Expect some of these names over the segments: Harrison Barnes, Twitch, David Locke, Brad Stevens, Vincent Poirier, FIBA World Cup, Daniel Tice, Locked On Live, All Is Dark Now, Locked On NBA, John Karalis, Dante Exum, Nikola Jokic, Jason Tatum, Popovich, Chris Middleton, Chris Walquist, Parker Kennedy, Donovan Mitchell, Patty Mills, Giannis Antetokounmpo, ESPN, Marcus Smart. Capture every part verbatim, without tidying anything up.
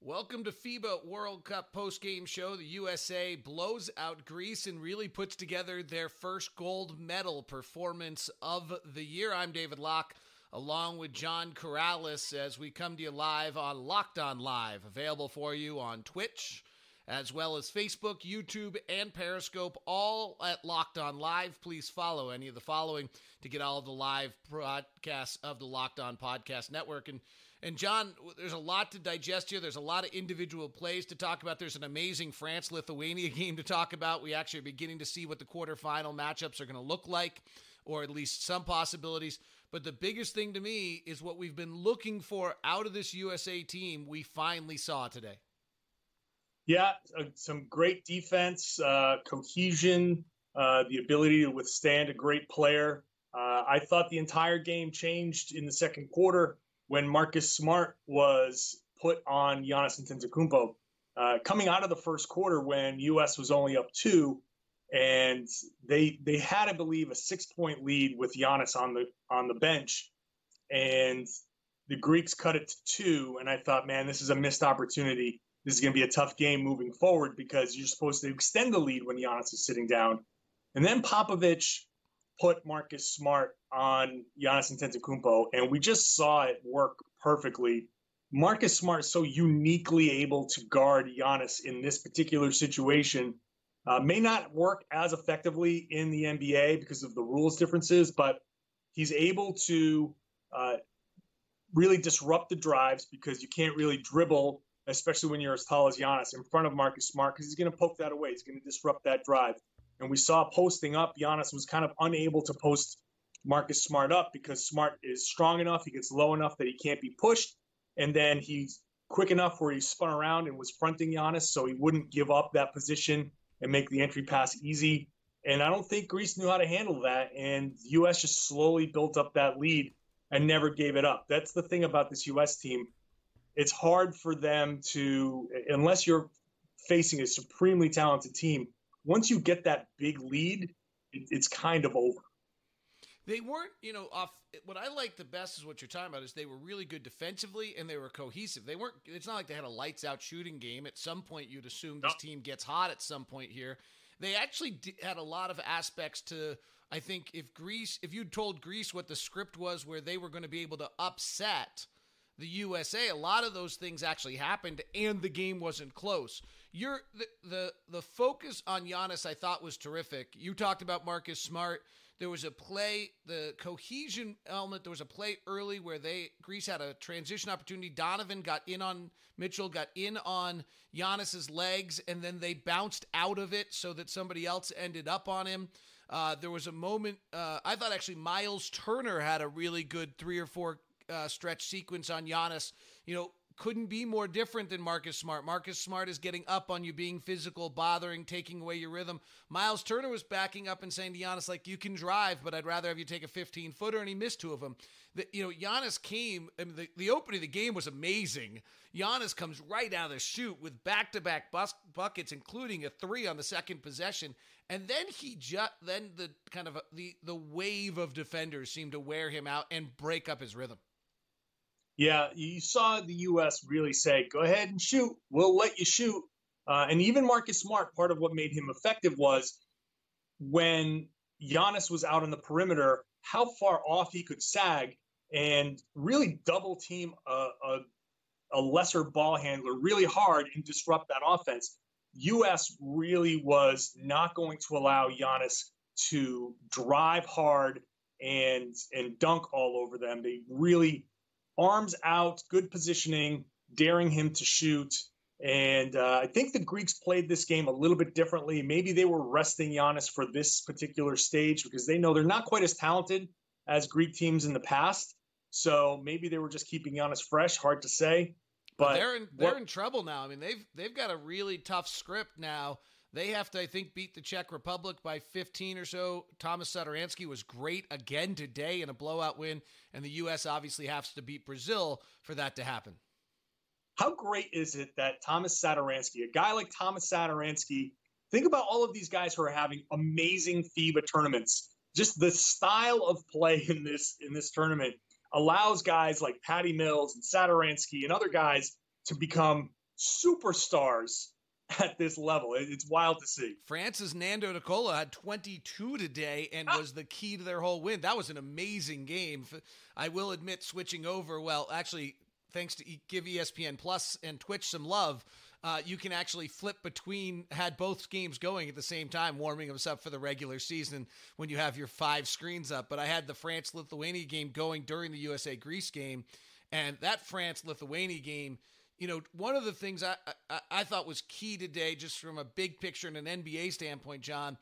Welcome to FIBA World Cup post-game show. The U S A blows out Greece and really puts together their first gold medal performance of the year. I'm David Locke, along with John Karalis, as we come to you live on Locked On Live, available for you on Twitch, as well as Facebook, YouTube, and Periscope, all at Locked On Live. Please follow any of the following to get all of the live broadcasts of the Locked On Podcast Network. And, and John, there's a lot to digest here. There's a lot of individual plays to talk about. There's an amazing France-Lithuania game to talk about. We actually are beginning to see what the quarterfinal matchups are going to look like, or at least some possibilities. But the biggest thing to me is what we've been looking for out of this U S A team we finally saw today. Yeah, some great defense, uh, cohesion, uh, the ability to withstand a great player. Uh, I thought the entire game changed in the second quarter when Marcus Smart was put on Giannis Antetokounmpo. Uh, coming out of the first quarter when U S was only up two, and they they had, I believe, a six-point lead with Giannis on the on the bench, and the Greeks cut it to two, and I thought, man, this is a missed opportunity. This is going to be a tough game moving forward because you're supposed to extend the lead when Giannis is sitting down. And then Popovich put Marcus Smart on Giannis Antetokounmpo, and we just saw it work perfectly. Marcus Smart is so uniquely able to guard Giannis in this particular situation. Uh, may not work as effectively in the N B A because of the rules differences, but he's able to uh, really disrupt the drives because you can't really dribble, especially when you're as tall as Giannis, in front of Marcus Smart, because he's going to poke that away. He's going to disrupt that drive. And we saw posting up, Giannis was kind of unable to post Marcus Smart up because Smart is strong enough, he gets low enough that he can't be pushed, and then he's quick enough where he spun around and was fronting Giannis, so he wouldn't give up that position and make the entry pass easy. And I don't think Greece knew how to handle that, and the U S just slowly built up that lead and never gave it up. That's the thing about this U S team. It's hard for them to, unless you're facing a supremely talented team, once you get that big lead, it's kind of over. They weren't, you know, off. What I like the best is what you're talking about is they were really good defensively and they were cohesive. They weren't, it's not like they had a lights out shooting game. At some point, you'd assume this team gets hot at some point here. They actually had a lot of aspects to, I think, if Greece, if you'd told Greece what the script was where they were going to be able to upset the U S A, a lot of those things actually happened, and the game wasn't close. You're, the, the the focus on Giannis, I thought, was terrific. You talked about Marcus Smart. There was a play, the cohesion element, there was a play early where they Greece had a transition opportunity. Donovan got in on, Mitchell got in on Giannis's legs, and then they bounced out of it so that somebody else ended up on him. Uh, there was a moment, uh, I thought actually Miles Turner had a really good three or four Uh, stretch sequence on Giannis. You know, couldn't be more different than Marcus Smart. Marcus Smart is getting up on you, being physical, bothering, taking away your rhythm. Miles Turner was backing up and saying to Giannis, like, you can drive, but I'd rather have you take a fifteen-footer, and he missed two of them. The, you know, Giannis came, I mean, the, the opening of the game was amazing. Giannis comes right out of the chute with back-to-back bus- buckets, including a three on the second possession, and then he just, then the kind of a, the the wave of defenders seemed to wear him out and break up his rhythm. Yeah, you saw the U S really say, go ahead and shoot. We'll let you shoot. Uh, and even Marcus Smart, part of what made him effective was when Giannis was out on the perimeter, how far off he could sag and really double team a, a, a lesser ball handler really hard and disrupt that offense. U S really was not going to allow Giannis to drive hard and, and dunk all over them. They really... Arms out, good positioning, daring him to shoot. And uh, I think the Greeks played this game a little bit differently. Maybe they were resting Giannis for this particular stage because they know they're not quite as talented as Greek teams in the past. So maybe they were just keeping Giannis fresh, hard to say. But they're in, they're what, in trouble now. I mean, they've they've got a really tough script now. They have to, I think, beat the Czech Republic by fifteen or so. Thomas Satoransky was great again today in a blowout win, and the U S obviously has to beat Brazil for that to happen. How great is it that Thomas Satoransky, a guy like Thomas Satoransky, think about all of these guys who are having amazing FIBA tournaments. Just the style of play in this in this tournament allows guys like Patty Mills and Satoransky and other guys to become superstars at this level. It's wild to see. France's Nando De Colo had twenty-two today and ah. was the key to their whole win. That was an amazing game. I will admit, switching over, well, actually, thanks to Give E S P N Plus and Twitch some love, uh, you can actually flip between, had both games going at the same time, warming us up for the regular season when you have your five screens up. But I had the France-Lithuania game going during the U S A-Greece game, and that France-Lithuania game, you know, one of the things I, I, I thought was key today, just from a big picture and an N B A standpoint, John,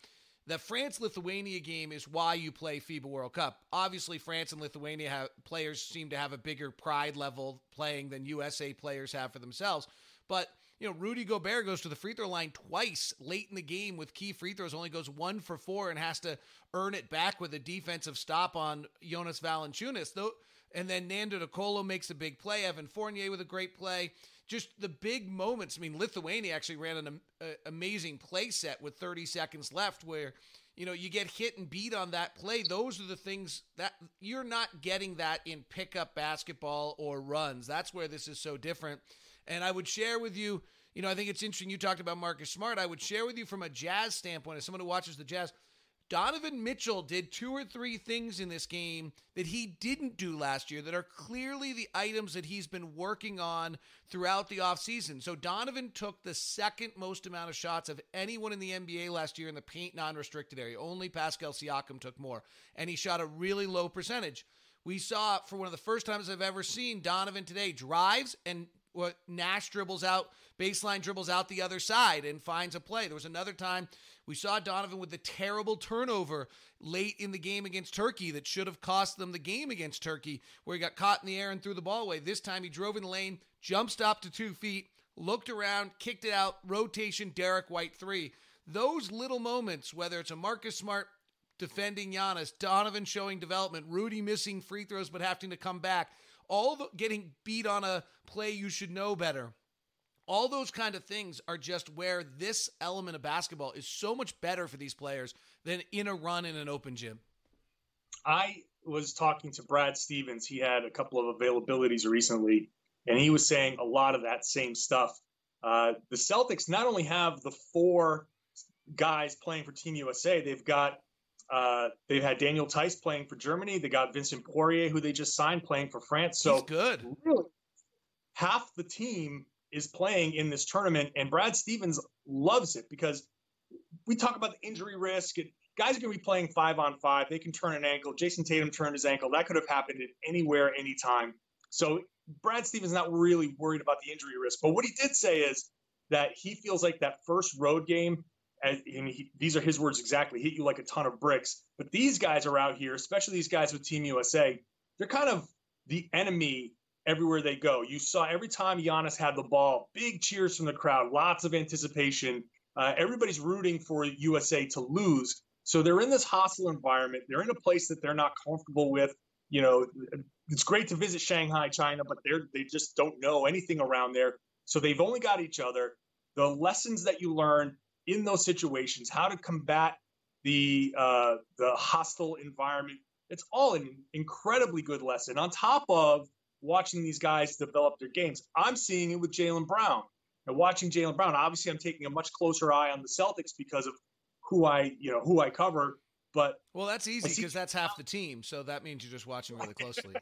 the France-Lithuania game is why you play FIBA World Cup. Obviously, France and Lithuania have, players seem to have a bigger pride level playing than U S A players have for themselves. But, you know, Rudy Gobert goes to the free throw line twice late in the game with key free throws, only goes one for four and has to earn it back with a defensive stop on Jonas Valanciunas, though. And then Nando De Colo makes a big play. Evan Fournier with a great play. Just the big moments. I mean, Lithuania actually ran an a, amazing play set with thirty seconds left where, you know, you get hit and beat on that play. Those are the things that you're not getting that in pickup basketball or runs. That's where this is so different. And I would share with you, you know, I think it's interesting you talked about Marcus Smart. I would share with you from a Jazz standpoint, as someone who watches the Jazz, Donovan Mitchell did two or three things in this game that he didn't do last year that are clearly the items that he's been working on throughout the offseason. So Donovan took the second most amount of shots of anyone in the N B A last year in the paint non-restricted area. Only Pascal Siakam took more, and he shot a really low percentage. We saw, for one of the first times I've ever seen, Donovan today drives and What Nash dribbles out, baseline dribbles out the other side and finds a play. There was another time we saw Donovan with the terrible turnover late in the game against Turkey that should have cost them the game against Turkey, where he got caught in the air and threw the ball away. This time he drove in the lane, jump stopped to two feet, looked around, kicked it out, rotation, Derek White three. Those little moments, whether it's a Marcus Smart defending Giannis, Donovan showing development, Rudy missing free throws but having to come back, all the getting beat on a play you should know better. All those kind of things are just where this element of basketball is so much better for these players than in a run in an open gym. I was talking to Brad Stevens. He had a couple of availabilities recently, and he was saying a lot of that same stuff. Uh, the Celtics not only have the four guys playing for Team U S A, they've got Uh, they've had Daniel Tice playing for Germany. They got Vincent Poirier, who they just signed, playing for France. So he's good. Really, half the team is playing in this tournament, and Brad Stevens loves it because we talk about the injury risk. And guys are going to be playing five on five. They can turn an ankle. Jason Tatum turned his ankle. That could have happened at anywhere, anytime. So Brad Stevens is not really worried about the injury risk. But what he did say is that he feels like that first road game, and he, these are his words exactly, hit you like a ton of bricks. But these guys are out here, especially these guys with Team U S A, they're kind of the enemy everywhere they go. You saw every time Giannis had the ball, big cheers from the crowd, lots of anticipation. Uh, everybody's rooting for U S A to lose. So they're in this hostile environment. They're in a place that they're not comfortable with. You know, it's great to visit Shanghai, China, but they're, they just don't know anything around there. So they've only got each other. The lessons that you learn in those situations, how to combat the uh, the hostile environment. It's all an incredibly good lesson. On top of watching these guys develop their games, I'm seeing it with Jaylen Brown. And watching Jaylen Brown, obviously I'm taking a much closer eye on the Celtics because of who I, you know, who I cover. But well, that's easy because that's half the team, so that means you're just watching really closely.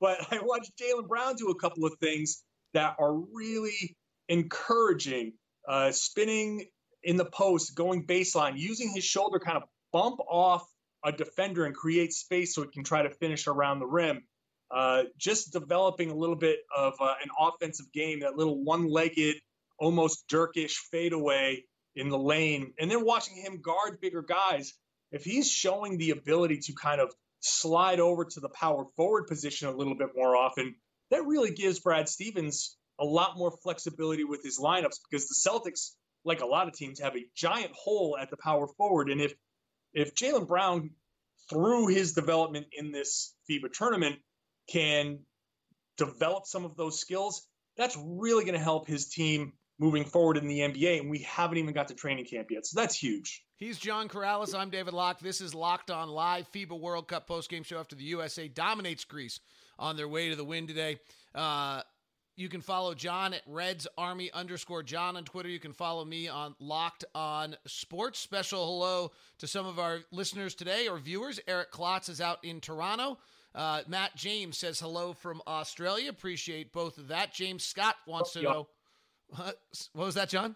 But I watched Jaylen Brown do a couple of things that are really encouraging. Uh, spinning in the post, going baseline, using his shoulder kind of bump off a defender and create space so it can try to finish around the rim. Uh, just developing a little bit of uh, an offensive game, that little one-legged, almost Dirkish fadeaway in the lane. And then watching him guard bigger guys, if he's showing the ability to kind of slide over to the power forward position a little bit more often, that really gives Brad Stevens a lot more flexibility with his lineups, because the Celtics, like a lot of teams, have a giant hole at the power forward. And if if Jaylen Brown, through his development in this FIBA tournament, can develop some of those skills, that's really going to help his team moving forward in the N B A, and we haven't even got to training camp yet, so that's huge. He's John Karalis. I'm David Locke. This is Locked On Live, FIBA World Cup postgame show after the U S A dominates Greece on their way to the win today. Uh, you can follow John at RedsArmy underscore John on Twitter. You can follow me on Locked On Sports. Special hello to some of our listeners today or viewers. Eric Klotz is out in Toronto. Uh, Matt James says hello from Australia. Appreciate both of that. James Scott wants to know. What was that, John?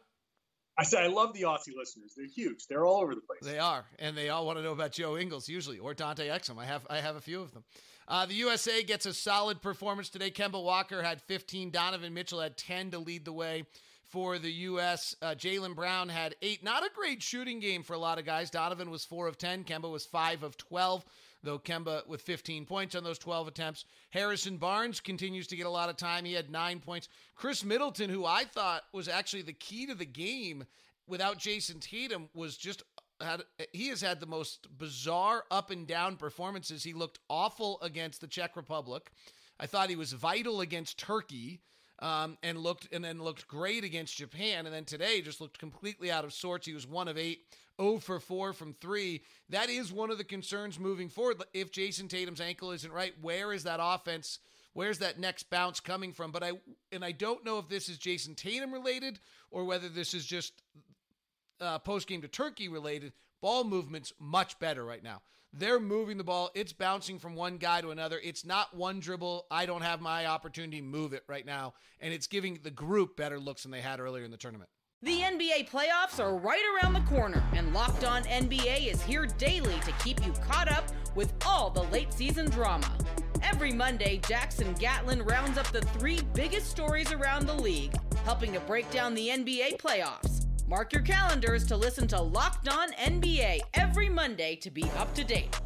I said I love the Aussie listeners. They're huge. They're all over the place. They are, and they all want to know about Joe Ingles usually, or Dante Exum. I have I have a few of them. Uh, the U S A gets a solid performance today. Kemba Walker had fifteen. Donovan Mitchell had ten to lead the way for the U S. Uh, Jaylen Brown had eight. Not a great shooting game for a lot of guys. Donovan was four of ten. Kemba was five of twelve. Though Kemba with fifteen points on those twelve attempts. Harrison Barnes continues to get a lot of time. He had nine points. Chris Middleton, who I thought was actually the key to the game without Jason Tatum, was just had he has had the most bizarre up and down performances. He looked awful against the Czech Republic. I thought he was vital against Turkey, um, and looked and then looked great against Japan. And then today just looked completely out of sorts. He was one of eight. oh for four from three. That is one of the concerns moving forward. If Jason Tatum's ankle isn't right, where is that offense? Where's that next bounce coming from? But I, and I don't know if this is Jason Tatum related or whether this is just uh, post-game to Turkey related. Ball movement's much better right now. They're moving the ball. It's bouncing from one guy to another. It's not one dribble. I don't have my opportunity. Move it right now. And it's giving the group better looks than they had earlier in the tournament. The N B A playoffs are right around the corner, and Locked On N B A is here daily to keep you caught up with all the late season drama. Every Monday, Jackson Gatlin rounds up the three biggest stories around the league, helping to break down the N B A playoffs. Mark your calendars to listen to Locked On N B A every Monday to be up to date.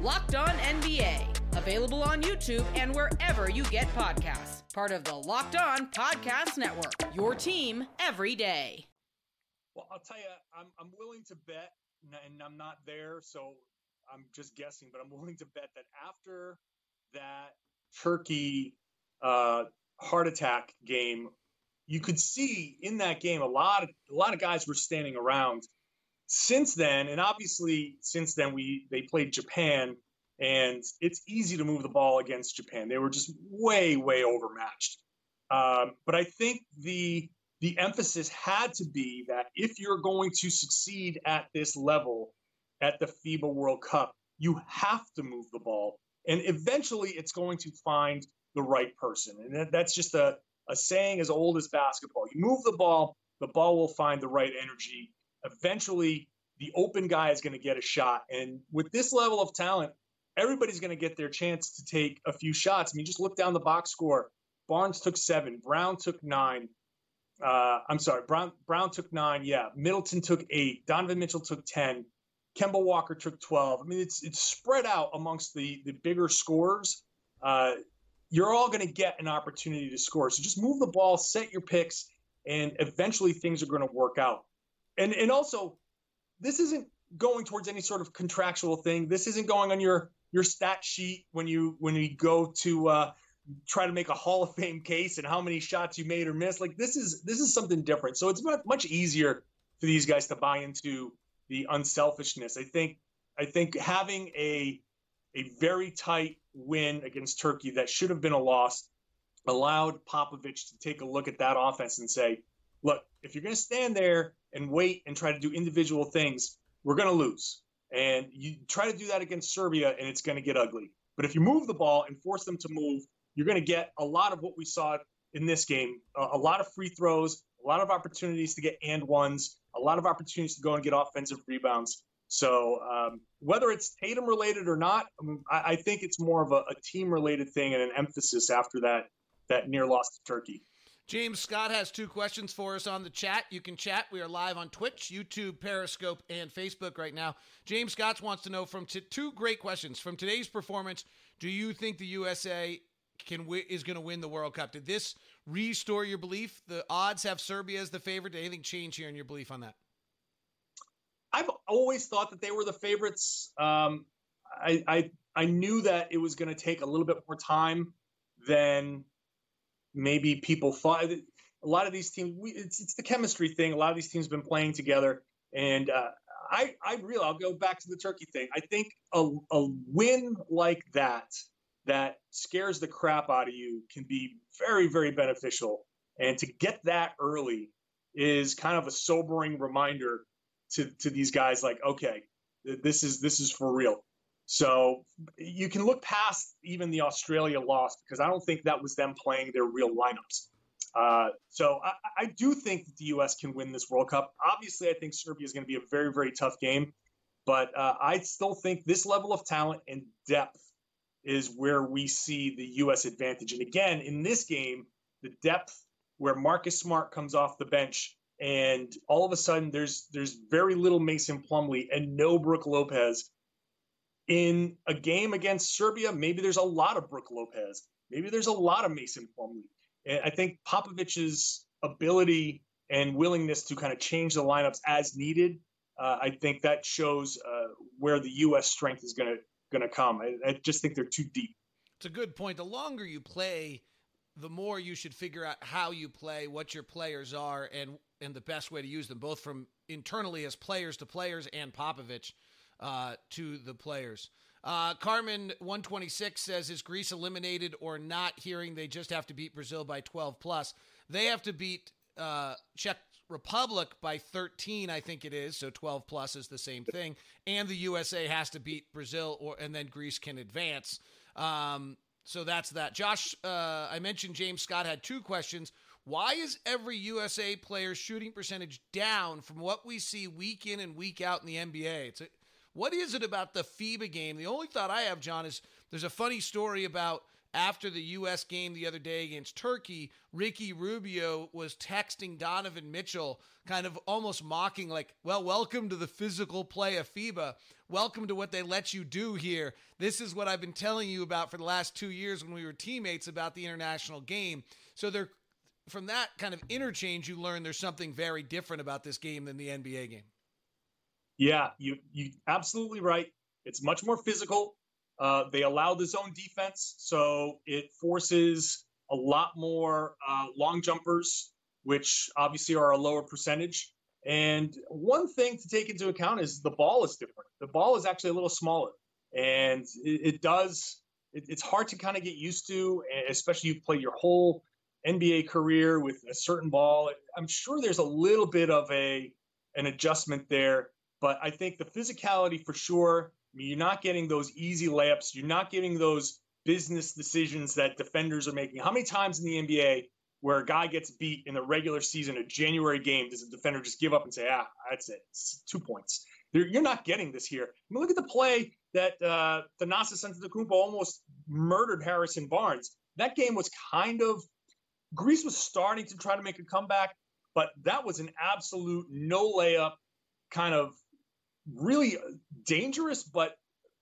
Locked On N B A, available on YouTube and wherever you get podcasts. Part of the Locked On Podcast Network, your team every day. Well, I'll tell you, I'm, I'm willing to bet, and I'm not there, so I'm just guessing, but I'm willing to bet that after that Turkey uh, heart attack game, you could see in that game a lot of, a lot of guys were standing around. Since then, and obviously since then, we they played Japan, and it's easy to move the ball against Japan. They were just way, way overmatched. Um, but I think the the emphasis had to be that if you're going to succeed at this level, at the FIBA World Cup, you have to move the ball. And eventually it's going to find the right person. And that, that's just a, a saying as old as basketball. You move the ball, the ball will find the right energy. Eventually the open guy is going to get a shot. And with this level of talent, everybody's going to get their chance to take a few shots. I mean, just look down the box score. Barnes took seven. Brown took nine. Uh, I'm sorry. Brown Brown took nine. Yeah. Middleton took eight. Donovan Mitchell took ten. Kemba Walker took twelve. I mean, it's it's spread out amongst the, the bigger scorers. Uh, you're all going to get an opportunity to score. So just move the ball, set your picks, and eventually things are going to work out. And and also, this isn't going towards any sort of contractual thing. This isn't going on your your stat sheet when you when you go to uh, try to make a Hall of Fame case and how many shots you made or missed. Like this is this is something different. So it's much easier for these guys to buy into the unselfishness. I think I think having a a very tight win against Turkey that should have been a loss allowed Popovich to take a look at that offense and say, look, if you're going to stand there and wait and try to do individual things, we're going to lose. And you try to do that against Serbia, and it's going to get ugly. But if you move the ball and force them to move, you're going to get a lot of what we saw in this game, a, a lot of free throws, a lot of opportunities to get and ones, a lot of opportunities to go and get offensive rebounds. So um, whether it's Tatum-related or not, I, mean, I, I think it's more of a, a team-related thing and an emphasis after that that near loss to Turkey. James Scott has two questions for us on the chat. You can chat. We are live on Twitch, YouTube, Periscope, and Facebook right now. James Scott wants to know from t- two great questions. From today's performance, do you think the U S A can w- is going to win the World Cup. Did this restore your belief? The odds have Serbia as the favorite. Did anything change here in your belief on that? I've always thought that they were the favorites. Um, I, I I knew that it was going to take a little bit more time than maybe people thought. A lot of these teams, we, it's, it's the chemistry thing. A lot of these teams have been playing together. And uh, I, I really, I'll go back to the Turkey thing. I think a, a win like that, that scares the crap out of you, can be very, very beneficial. And to get that early is kind of a sobering reminder to, to these guys, like, okay, this is this is for real. So you can look past even the Australia loss, because I don't think that was them playing their real lineups. Uh, so I, I do think that the U S can win this World Cup. Obviously, I think Serbia is going to be a very, very tough game. But uh, I still think this level of talent and depth is where we see the U S advantage. And again, in this game, the depth where Marcus Smart comes off the bench and all of a sudden there's there's very little Mason Plumlee and no Brook Lopez. In a game against Serbia, maybe there's a lot of Brook Lopez. Maybe there's a lot of Mason Plumlee. And I think Popovich's ability and willingness to kind of change the lineups as needed, uh, I think that shows uh, where the U S strength is going to going to come. I, I just think they're too deep. It's a good point. The longer you play, the more you should figure out how you play, what your players are, and and the best way to use them, both from internally as players to players and Popovich. Uh, to the players. Uh, Carmen one twenty-six says, is Greece eliminated or not? Hearing they just have to beat Brazil by twelve plus. They have to beat uh, Czech Republic by thirteen, I think it is. So twelve plus is the same thing. And the U S A has to beat Brazil, or and then Greece can advance. Um, so that's that. Josh, uh, I mentioned James Scott had two questions. Why is every U S A player shooting percentage down from what we see week in and week out in the N B A? It's a What is it about the FIBA game? The only thought I have, John, is there's a funny story about after the U S game the other day against Turkey, Ricky Rubio was texting Donovan Mitchell, kind of almost mocking, like, well, welcome to the physical play of FIBA. Welcome to what they let you do here. This is what I've been telling you about for the last two years when we were teammates about the international game. So there, from that kind of interchange, you learn there's something very different about this game than the N B A game. Yeah, you you absolutely right. It's much more physical. Uh, they allow the zone defense, so it forces a lot more uh, long jumpers, which obviously are a lower percentage. And one thing to take into account is the ball is different. The ball is actually a little smaller, and it, it does. It, it's hard to kind of get used to, especially if you play your whole N B A career with a certain ball. I'm sure there's a little bit of a an adjustment there. But I think the physicality for sure, I mean, you're not getting those easy layups. You're not getting those business decisions that defenders are making. How many times in the N B A where a guy gets beat in the regular season, a January game, does a defender just give up and say, ah, that's it, it's two points. You're, you're not getting this here. I mean, look at the play that uh, Thomas Satoransky almost murdered Harrison Barnes. That game was kind of – Greece was starting to try to make a comeback, but that was an absolute no layup kind of – really dangerous, but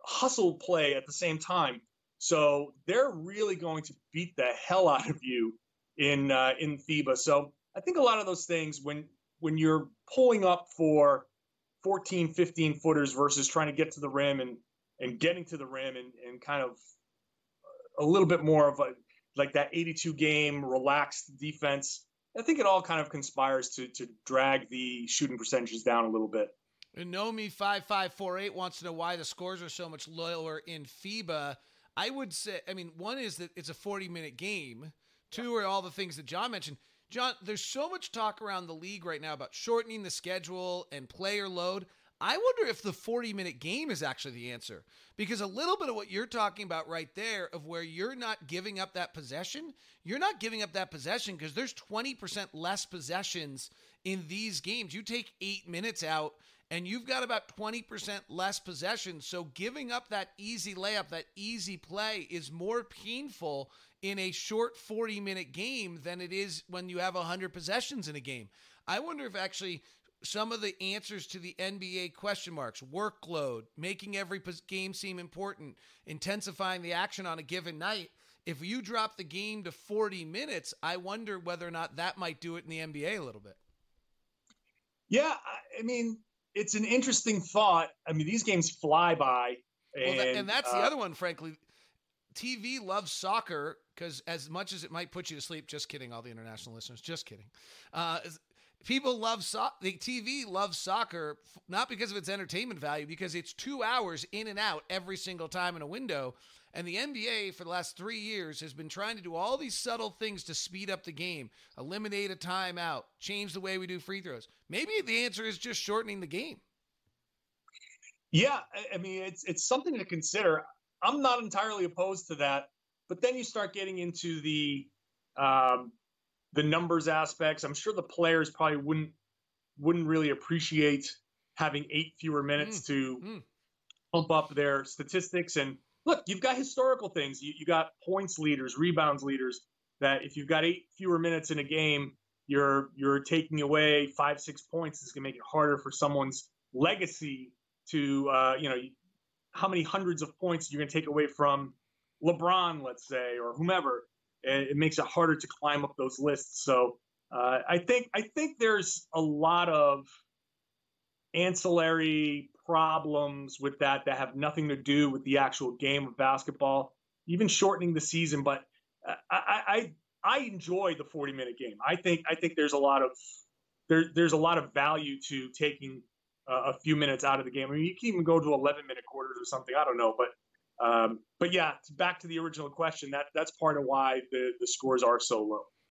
hustle play at the same time. So they're really going to beat the hell out of you in uh, in FIBA. So I think a lot of those things, when when you're pulling up for fourteen, fifteen footers versus trying to get to the rim and, and getting to the rim and, and kind of a little bit more of a, like that eighty-two game relaxed defense, I think it all kind of conspires to to drag the shooting percentages down a little bit. Nomi five five four eight wants to know why the scores are so much lower in FIBA. I would say, I mean, one is that it's a forty-minute game. Two are all the things that John mentioned. John, there's so much talk around the league right now about shortening the schedule and player load. I wonder if the forty-minute game is actually the answer. Because a little bit of what you're talking about right there of where you're not giving up that possession, you're not giving up that possession because there's twenty percent less possessions in these games. You take eight minutes out, and you've got about twenty percent less possession. So giving up that easy layup, that easy play is more painful in a short forty-minute game than it is when you have one hundred possessions in a game. I wonder if actually some of the answers to the N B A question marks, workload, making every game seem important, intensifying the action on a given night, If you drop the game to forty minutes, I wonder whether or not that might do it in the N B A a little bit. Yeah, I mean, it's an interesting thought. I mean, these games fly by. And, well, that, and that's uh, the other one, frankly. T V loves soccer because as much as it might put you to sleep, just kidding, all the international listeners, just kidding. Uh, people love so- the T V loves soccer, not because of its entertainment value, because it's two hours in and out every single time in a window. And the N B A for the last three years has been trying to do all these subtle things to speed up the game, eliminate a timeout, change the way we do free throws. Maybe the answer is just shortening the game. Yeah, I mean, it's it's something to consider. I'm not entirely opposed to that, but then you start getting into the um, the numbers aspects. I'm sure the players probably wouldn't wouldn't really appreciate having eight fewer minutes mm. to mm. pump up their statistics. And look, you've got historical things. You, you got points leaders, rebounds leaders, that if you've got eight fewer minutes in a game, you're you're taking away five, six points. It's going to make it harder for someone's legacy to, uh, you know, how many hundreds of points you're going to take away from LeBron, let's say, or whomever. It, it makes it harder to climb up those lists. So uh, I think I think there's a lot of ancillary problems with that that have nothing to do with the actual game of basketball, even shortening the season. But I I, I enjoy the forty minute game. I think I think there's a lot of there there's a lot of value to taking a few minutes out of the game. I mean, you can even go to eleven minute quarters or something. I don't know. But, um, but yeah, back to the original question, that that's part of why the, the scores are so low.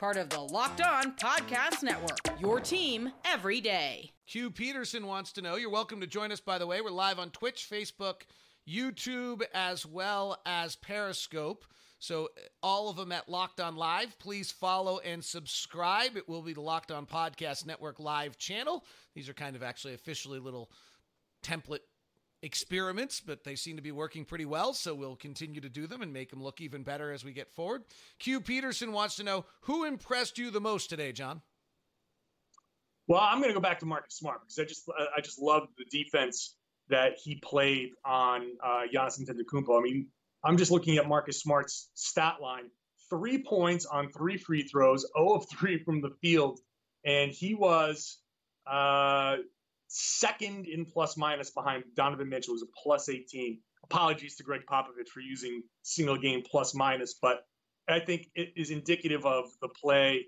Part of the Locked On Podcast Network, your team every day. Q Peterson wants to know, you're welcome to join us, by the way. We're live on Twitch, Facebook, YouTube, as well as Periscope. So all of them at Locked On Live. Please follow and subscribe. It will be the Locked On Podcast Network live channel. These are kind of actually officially little template experiments, but they seem to be working pretty well. So we'll continue to do them and make them look even better as we get forward. Q Peterson wants to know, who impressed you the most today, John? Well, I'm going to go back to Marcus Smart because I just I just loved the defense that he played on uh, Giannis Antetokounmpo. I mean, I'm just looking at Marcus Smart's stat line. Three points on three free throws, zero of three from the field. And he was uh, second in plus-minus behind Donovan Mitchell, who was a plus eighteen. Apologies to Greg Popovich for using single-game plus-minus, but I think it is indicative of the play,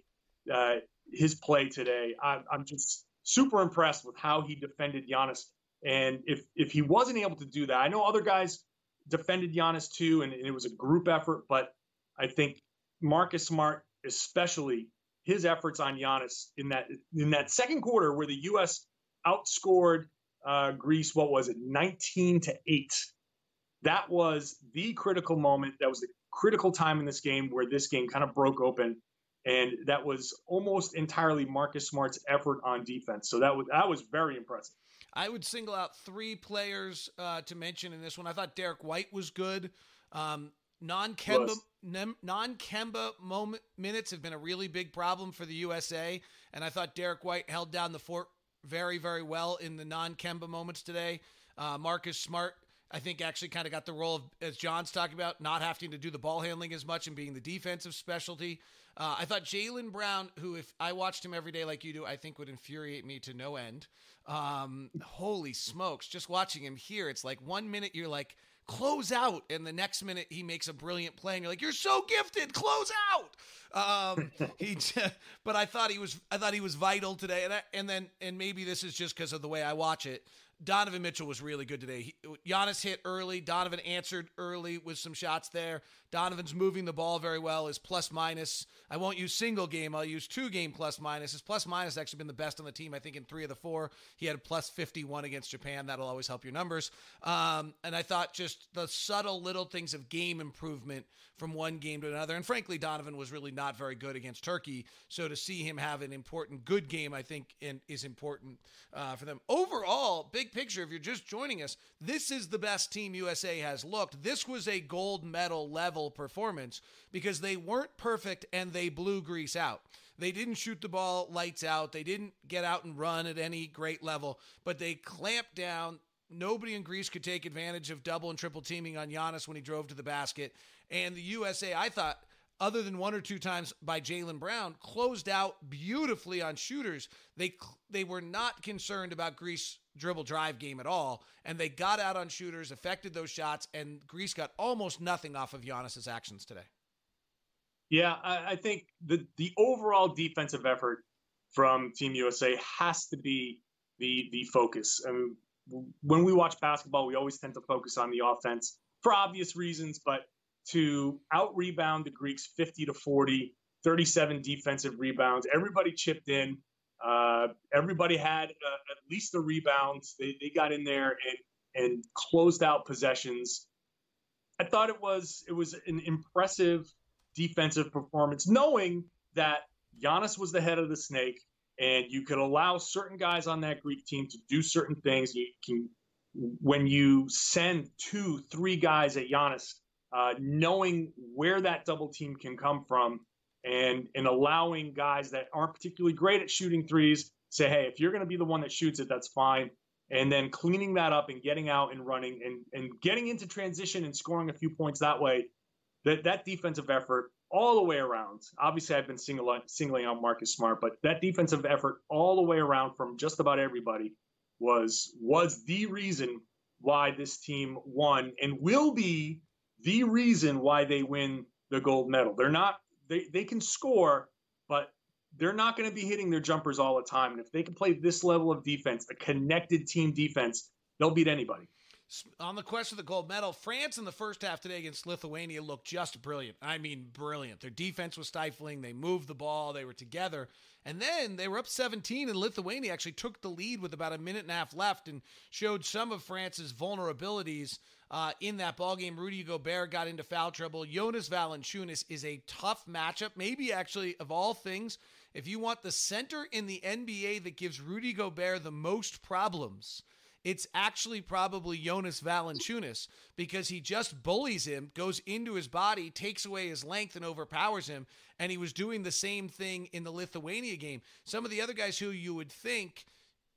uh, his play today. I'm, I'm just super impressed with how he defended Giannis. And if if he wasn't able to do that, I know other guys defended Giannis too, and it was a group effort, but I think Marcus Smart, especially his efforts on Giannis in that in that second quarter where the U S outscored uh, Greece, what was it, nineteen to eight. That was the critical moment. That was the critical time in this game where this game kind of broke open, and that was almost entirely Marcus Smart's effort on defense. So that was that was very impressive. I would single out three players uh, to mention in this one. I thought Derek White was good. Um, non-Kemba nem, non-Kemba moment, minutes have been a really big problem for the U S A, and I thought Derek White held down the fort very, very well in the non-Kemba moments today. Uh, Marcus Smart, I think, actually kind of got the role of, as John's talking about, not having to do the ball handling as much and being the defensive specialty. Uh, I thought Jaylen Brown, who if I watched him every day like you do, I think would infuriate me to no end. Um, holy smokes. Just watching him here, it's like one minute you're like, close out. And the next minute he makes a brilliant play. And you're like, you're so gifted. Close out. Um, he, but I thought he was I thought he was vital today. And I, and then and maybe this is just because of the way I watch it. Donovan Mitchell was really good today. He, Giannis hit early. Donovan answered early with some shots there. Donovan's moving the ball very well. His plus-minus, I won't use single game. I'll use two-game plus-minus. His plus-minus has actually been the best on the team, I think, in three of the four. He had a plus fifty-one against Japan. That'll always help your numbers. Um, and I thought just the subtle little things of game improvement from one game to another. And frankly, Donovan was really not very good against Turkey. So to see him have an important good game, I think, in, is important uh, for them. Overall, big picture, if you're just joining us, this is the best team U S A has looked. This was a gold medal level performance because they weren't perfect and they blew Greece out. They didn't shoot the ball lights out. They didn't get out and run at any great level, but they clamped down. Nobody in Greece could take advantage of double and triple teaming on Giannis when he drove to the basket. And the U S A, I thought, other than one or two times by Jaylen Brown, closed out beautifully on shooters. They they were not concerned about Greece dribble drive game at all, and they got out on shooters, affected those shots, and Greece got almost nothing off of Giannis's actions today. Yeah, I, I think the the overall defensive effort from Team U S A has to be the the focus. I mean, when we watch basketball, we always tend to focus on the offense for obvious reasons, but to out-rebound the Greeks fifty to forty, thirty-seven defensive rebounds. Everybody chipped in. Uh, everybody had uh, at least a rebound. They, they got in there and and closed out possessions. I thought it was it was an impressive defensive performance, knowing that Giannis was the head of the snake, and you could allow certain guys on that Greek team to do certain things. You can, when you send two, three guys at Giannis, Uh, knowing where that double team can come from and, and allowing guys that aren't particularly great at shooting threes say, hey, if you're going to be the one that shoots it, that's fine. And then cleaning that up and getting out and running and, and getting into transition and scoring a few points that way, that, that defensive effort all the way around. Obviously, I've been single, singling out Marcus Smart, but that defensive effort all the way around from just about everybody was was the reason why this team won and will be the reason why they win the gold medal. They're not, they, they can score, but they're not going to be hitting their jumpers all the time. And if they can play this level of defense, a connected team defense, they'll beat anybody. On the quest of the gold medal, France in the first half today against Lithuania looked just brilliant. I mean, brilliant. Their defense was stifling. They moved the ball. They were together. And then they were up seventeen, and Lithuania actually took the lead with about a minute and a half left and showed some of France's vulnerabilities uh, in that ballgame. Rudy Gobert got into foul trouble. Jonas Valanciunas is a tough matchup. Maybe actually, of all things, if you want the center in the N B A that gives Rudy Gobert the most problems, it's actually probably Jonas Valanciunas, because he just bullies him, goes into his body, takes away his length, and overpowers him. And he was doing the same thing in the Lithuania game. Some of the other guys who you would think,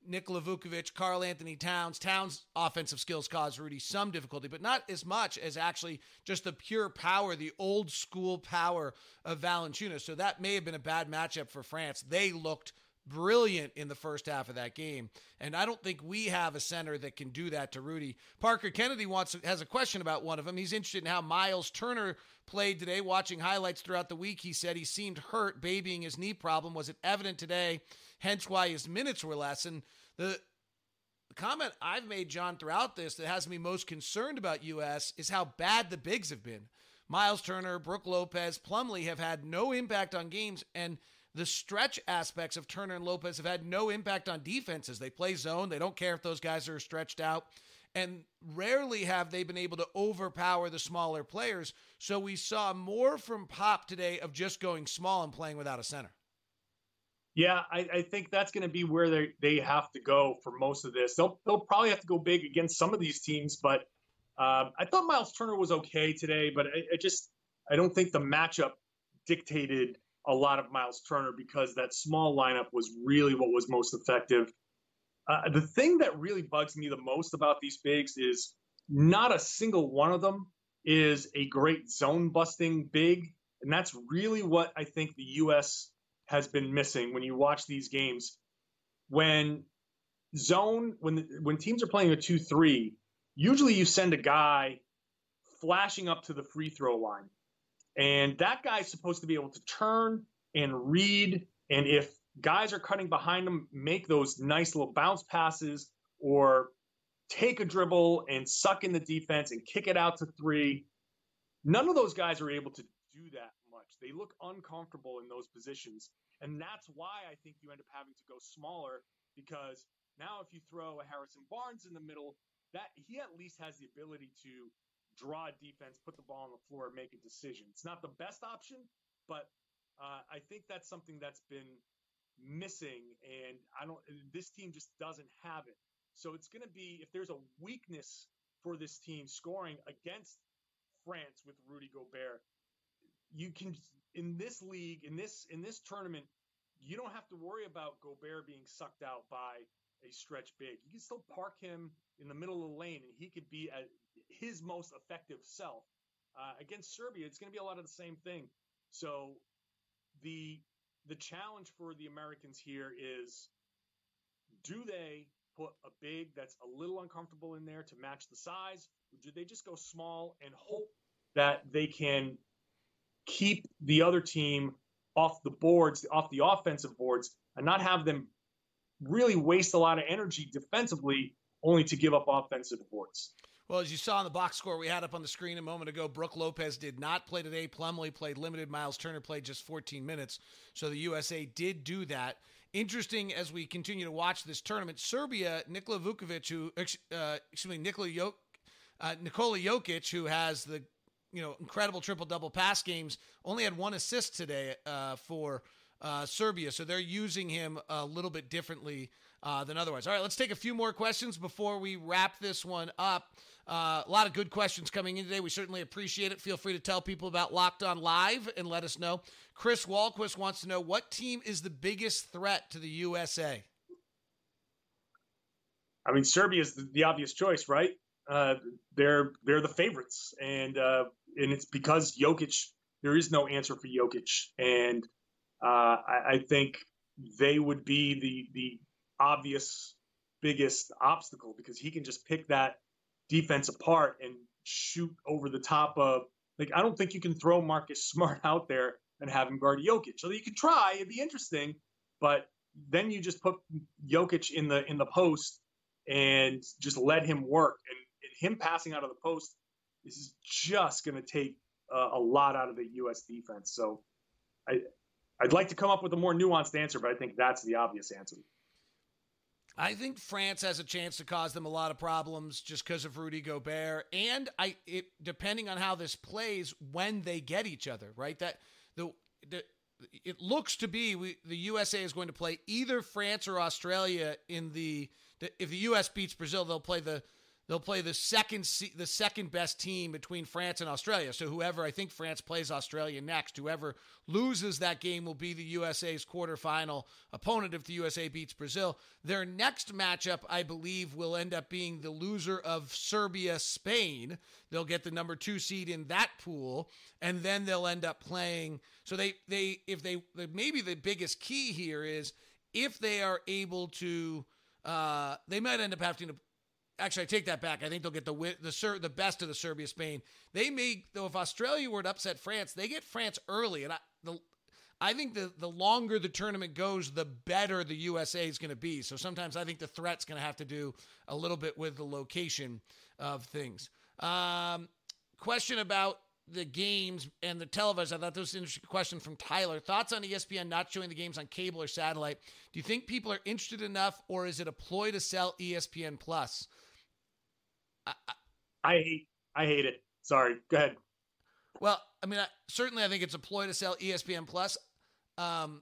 Nikola Vukovic, Karl Anthony Towns, Towns' offensive skills caused Rudy some difficulty, but not as much as actually just the pure power, the old school power of Valanciunas. So that may have been a bad matchup for France. They looked brilliant in the first half of that game, and I don't think we have a center that can do that to Rudy. Parker Kennedy wants has a question about one of them. He's interested in how Miles Turner played today. Watching highlights throughout the week, he said he seemed hurt, babying his knee problem. Was it evident today, hence why his minutes were less? And the comment I've made, John, throughout this that has me most concerned about U S is how bad the bigs have been. Miles Turner, Brook Lopez, Plumlee have had no impact on games, and the stretch aspects of Turner and Lopez have had no impact on defenses. They play zone. They don't care if those guys are stretched out. And rarely have they been able to overpower the smaller players. So we saw more from Pop today of just going small and playing without a center. Yeah, I, I think that's going to be where they, they have to go for most of this. They'll, they'll probably have to go big against some of these teams. But um, I thought Miles Turner was okay today. But I, I just I don't think the matchup dictated – a lot of Miles Turner, because that small lineup was really what was most effective. Uh, the thing that really bugs me the most about these bigs is not a single one of them is a great zone-busting big, and that's really what I think the U S has been missing when you watch these games. When zone, when when teams are playing a two three, usually you send a guy flashing up to the free throw line. And that guy's supposed to be able to turn and read. And if guys are cutting behind him, make those nice little bounce passes or take a dribble and suck in the defense and kick it out to three. None of those guys are able to do that much. They look uncomfortable in those positions. And that's why I think you end up having to go smaller, because now if you throw a Harrison Barnes in the middle, that he at least has the ability to draw a defense, put the ball on the floor, and make a decision. It's not the best option, but uh, I think that's something that's been missing. And I don't, this team just doesn't have it. So it's going to be, if there's a weakness for this team scoring against France with Rudy Gobert, you can, in this league, in this, in this tournament, you don't have to worry about Gobert being sucked out by a stretch big. You can still park him in the middle of the lane and he could be at his most effective self. Uh, against Serbia, it's going to be a lot of the same thing. So the, the challenge for the Americans here is, do they put a big that's a little uncomfortable in there to match the size? Or do they just go small and hope that they can keep the other team off the boards, off the offensive boards, and not have them really waste a lot of energy defensively only to give up offensive boards? Well, as you saw in the box score we had up on the screen a moment ago, Brook Lopez did not play today. Plumlee played limited. Miles Turner played just fourteen minutes. So the U S A did do that. Interesting as we continue to watch this tournament, Serbia, Nikola Vukovic, who, uh, excuse me, Nikola, Jok- uh, Nikola Jokic, who has the, you know, incredible triple-double pass games, only had one assist today uh, for uh, Serbia. So they're using him a little bit differently Uh, than otherwise. All right, let's take a few more questions before we wrap this one up. Uh, a lot of good questions coming in today. We certainly appreciate it. Feel free to tell people about Locked On Live and let us know. Chris Walquist wants to know, what team is the biggest threat to the U S A? I mean, Serbia is the, the obvious choice, right? Uh, they're they're the favorites, and uh, and it's because Jokic. There is no answer for Jokic, and uh, I, I think they would be the the obvious biggest obstacle, because he can just pick that defense apart and shoot over the top of, like, I don't think you can throw Marcus Smart out there and have him guard Jokic. So you could try, it'd be interesting, but then you just put Jokic in the in the post and just let him work. And, and him passing out of the post, this is just going to take uh, a lot out of the U S defense. So I, I'd like to come up with a more nuanced answer, but I think that's the obvious answer. I think France has a chance to cause them a lot of problems just because of Rudy Gobert. And I, it, depending on how this plays, when they get each other, right? That the, the it looks to be we, the U S A is going to play either France or Australia in the, the if the U S beats Brazil, they'll play the they'll play the second the second best team between France and Australia. So whoever, I think France plays Australia next. Whoever loses that game will be the U S A's quarterfinal opponent if the U S A beats Brazil. Their next matchup, I believe, will end up being the loser of Serbia-Spain. They'll get the number two seed in that pool, and then they'll end up playing. So they they if they maybe the biggest key here is if they are able to, uh, they might end up having to. Actually, I take that back. I think they'll get the win, the Ser- the best of the Serbia Spain. They may, though, if Australia were to upset France, they get France early, and I the I think the the longer the tournament goes, the better the U S A is going to be. So sometimes I think the threat's going to have to do a little bit with the location of things. Um, question about the games and the television. I thought this was an interesting question from Tyler. Thoughts on E S P N not showing the games on cable or satellite? Do you think people are interested enough, or is it a ploy to sell E S P N Plus? I, I, I hate, I hate it. Sorry. Go ahead. Well, I mean, I, certainly I think it's a ploy to sell E S P N Plus, um,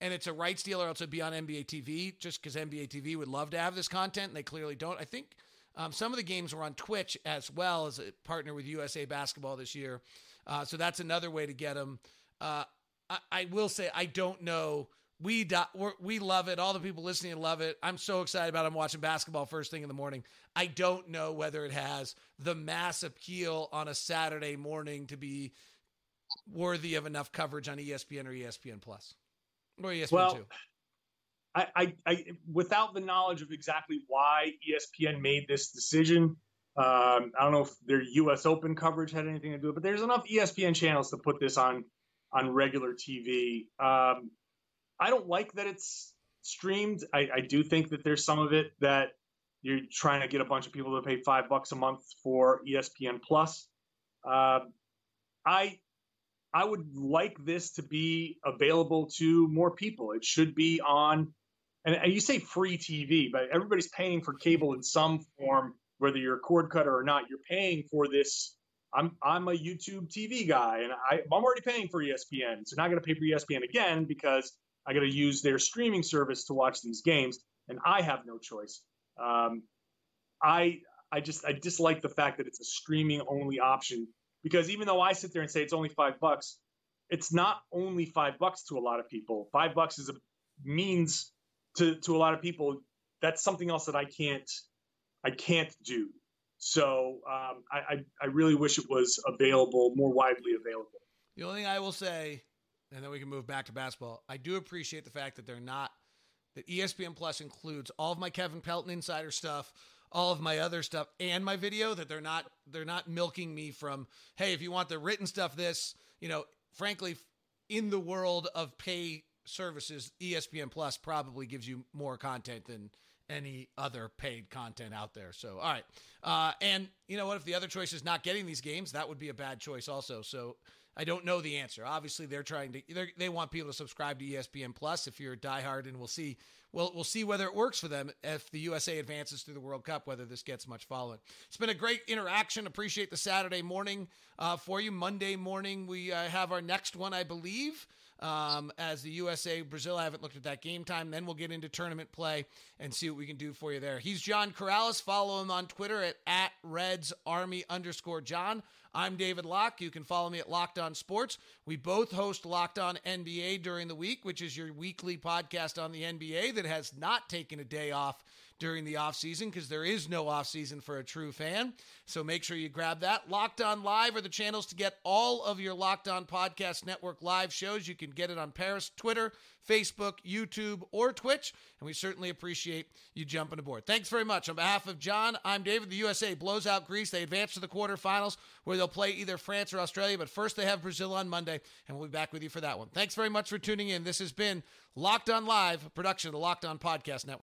and it's a rights deal, or else it'd be on N B A T V, just because N B A T V would love to have this content, and they clearly don't. I think um, some of the games were on Twitch as well, as a partner with U S A Basketball this year, uh, so that's another way to get them. Uh, I, I will say I don't know. We do, we're, we love it. All the people listening love it. I'm so excited about it. I'm watching basketball first thing in the morning. I don't know whether it has the mass appeal on a Saturday morning to be worthy of enough coverage on E S P N or E S P N Plus or E S P N two. Well, I, I, I, without the knowledge of exactly why E S P N made this decision, um, I don't know if their U S Open coverage had anything to do with it, but there's enough E S P N channels to put this on, on regular T V. Um, I don't like that it's streamed. I, I do think that there's some of it that You're trying to get a bunch of people to pay five bucks a month for E S P N Plus. Uh, I I would like this to be available to more people. It should be on, and, and you say free T V, but everybody's paying for cable in some form, whether you're a cord cutter or not. You're paying for this. I'm I'm a YouTube T V guy, and I, I'm already paying for E S P N. So now I got to pay for E S P N again because I got to use their streaming service to watch these games, and I have no choice. Um, I I just I dislike the fact that it's a streaming only option, because even though I sit there and say it's only five bucks, it's not only five bucks to a lot of people. Five bucks is a means to to a lot of people. That's something else that I can't I can't do. So um, I, I I really wish it was available, more widely available. The only thing I will say, and then we can move back to basketball, I do appreciate the fact that they're not. That E S P N Plus includes all of my Kevin Pelton insider stuff, all of my other stuff, and my video. That they're not they're not milking me from, hey, if you want the written stuff, this, you know, frankly, in the world of pay services, E S P N Plus probably gives you more content than any other paid content out there. So, all right. Uh, and you know what, if the other choice is not getting these games, that would be a bad choice also. So I don't know the answer. Obviously, they're trying to they're, they want people to subscribe to E S P N Plus if you're a diehard, and we'll see. Well, we'll see whether it works for them if the U S A advances through the World Cup, whether this gets much following. It's been a great interaction. Appreciate the Saturday morning uh, for you. Monday morning, we uh, have our next one, I believe, um, as the U S A Brazil. I haven't looked at that game time. Then we'll get into tournament play and see what we can do for you there. He's John Karalis. Follow him on Twitter at, at RedsArmy_John. I'm David Locke. You can follow me at Locked On Sports. We both host Locked On N B A during the week, which is your weekly podcast on the N B A that has not taken a day off during the offseason, because there is no offseason for a true fan. So make sure you grab that. Locked On Live are the channels to get all of your Locked On Podcast Network live shows. You can get it on Paris, Twitter, Facebook, YouTube, or Twitch, and we certainly appreciate you jumping aboard. Thanks very much. On behalf of John, I'm David. The U S A blows out Greece. They advance to the quarterfinals, where they'll play either France or Australia, but first they have Brazil on Monday, and we'll be back with you for that one. Thanks very much for tuning in. This has been Locked On Live, a production of the Locked On Podcast Network.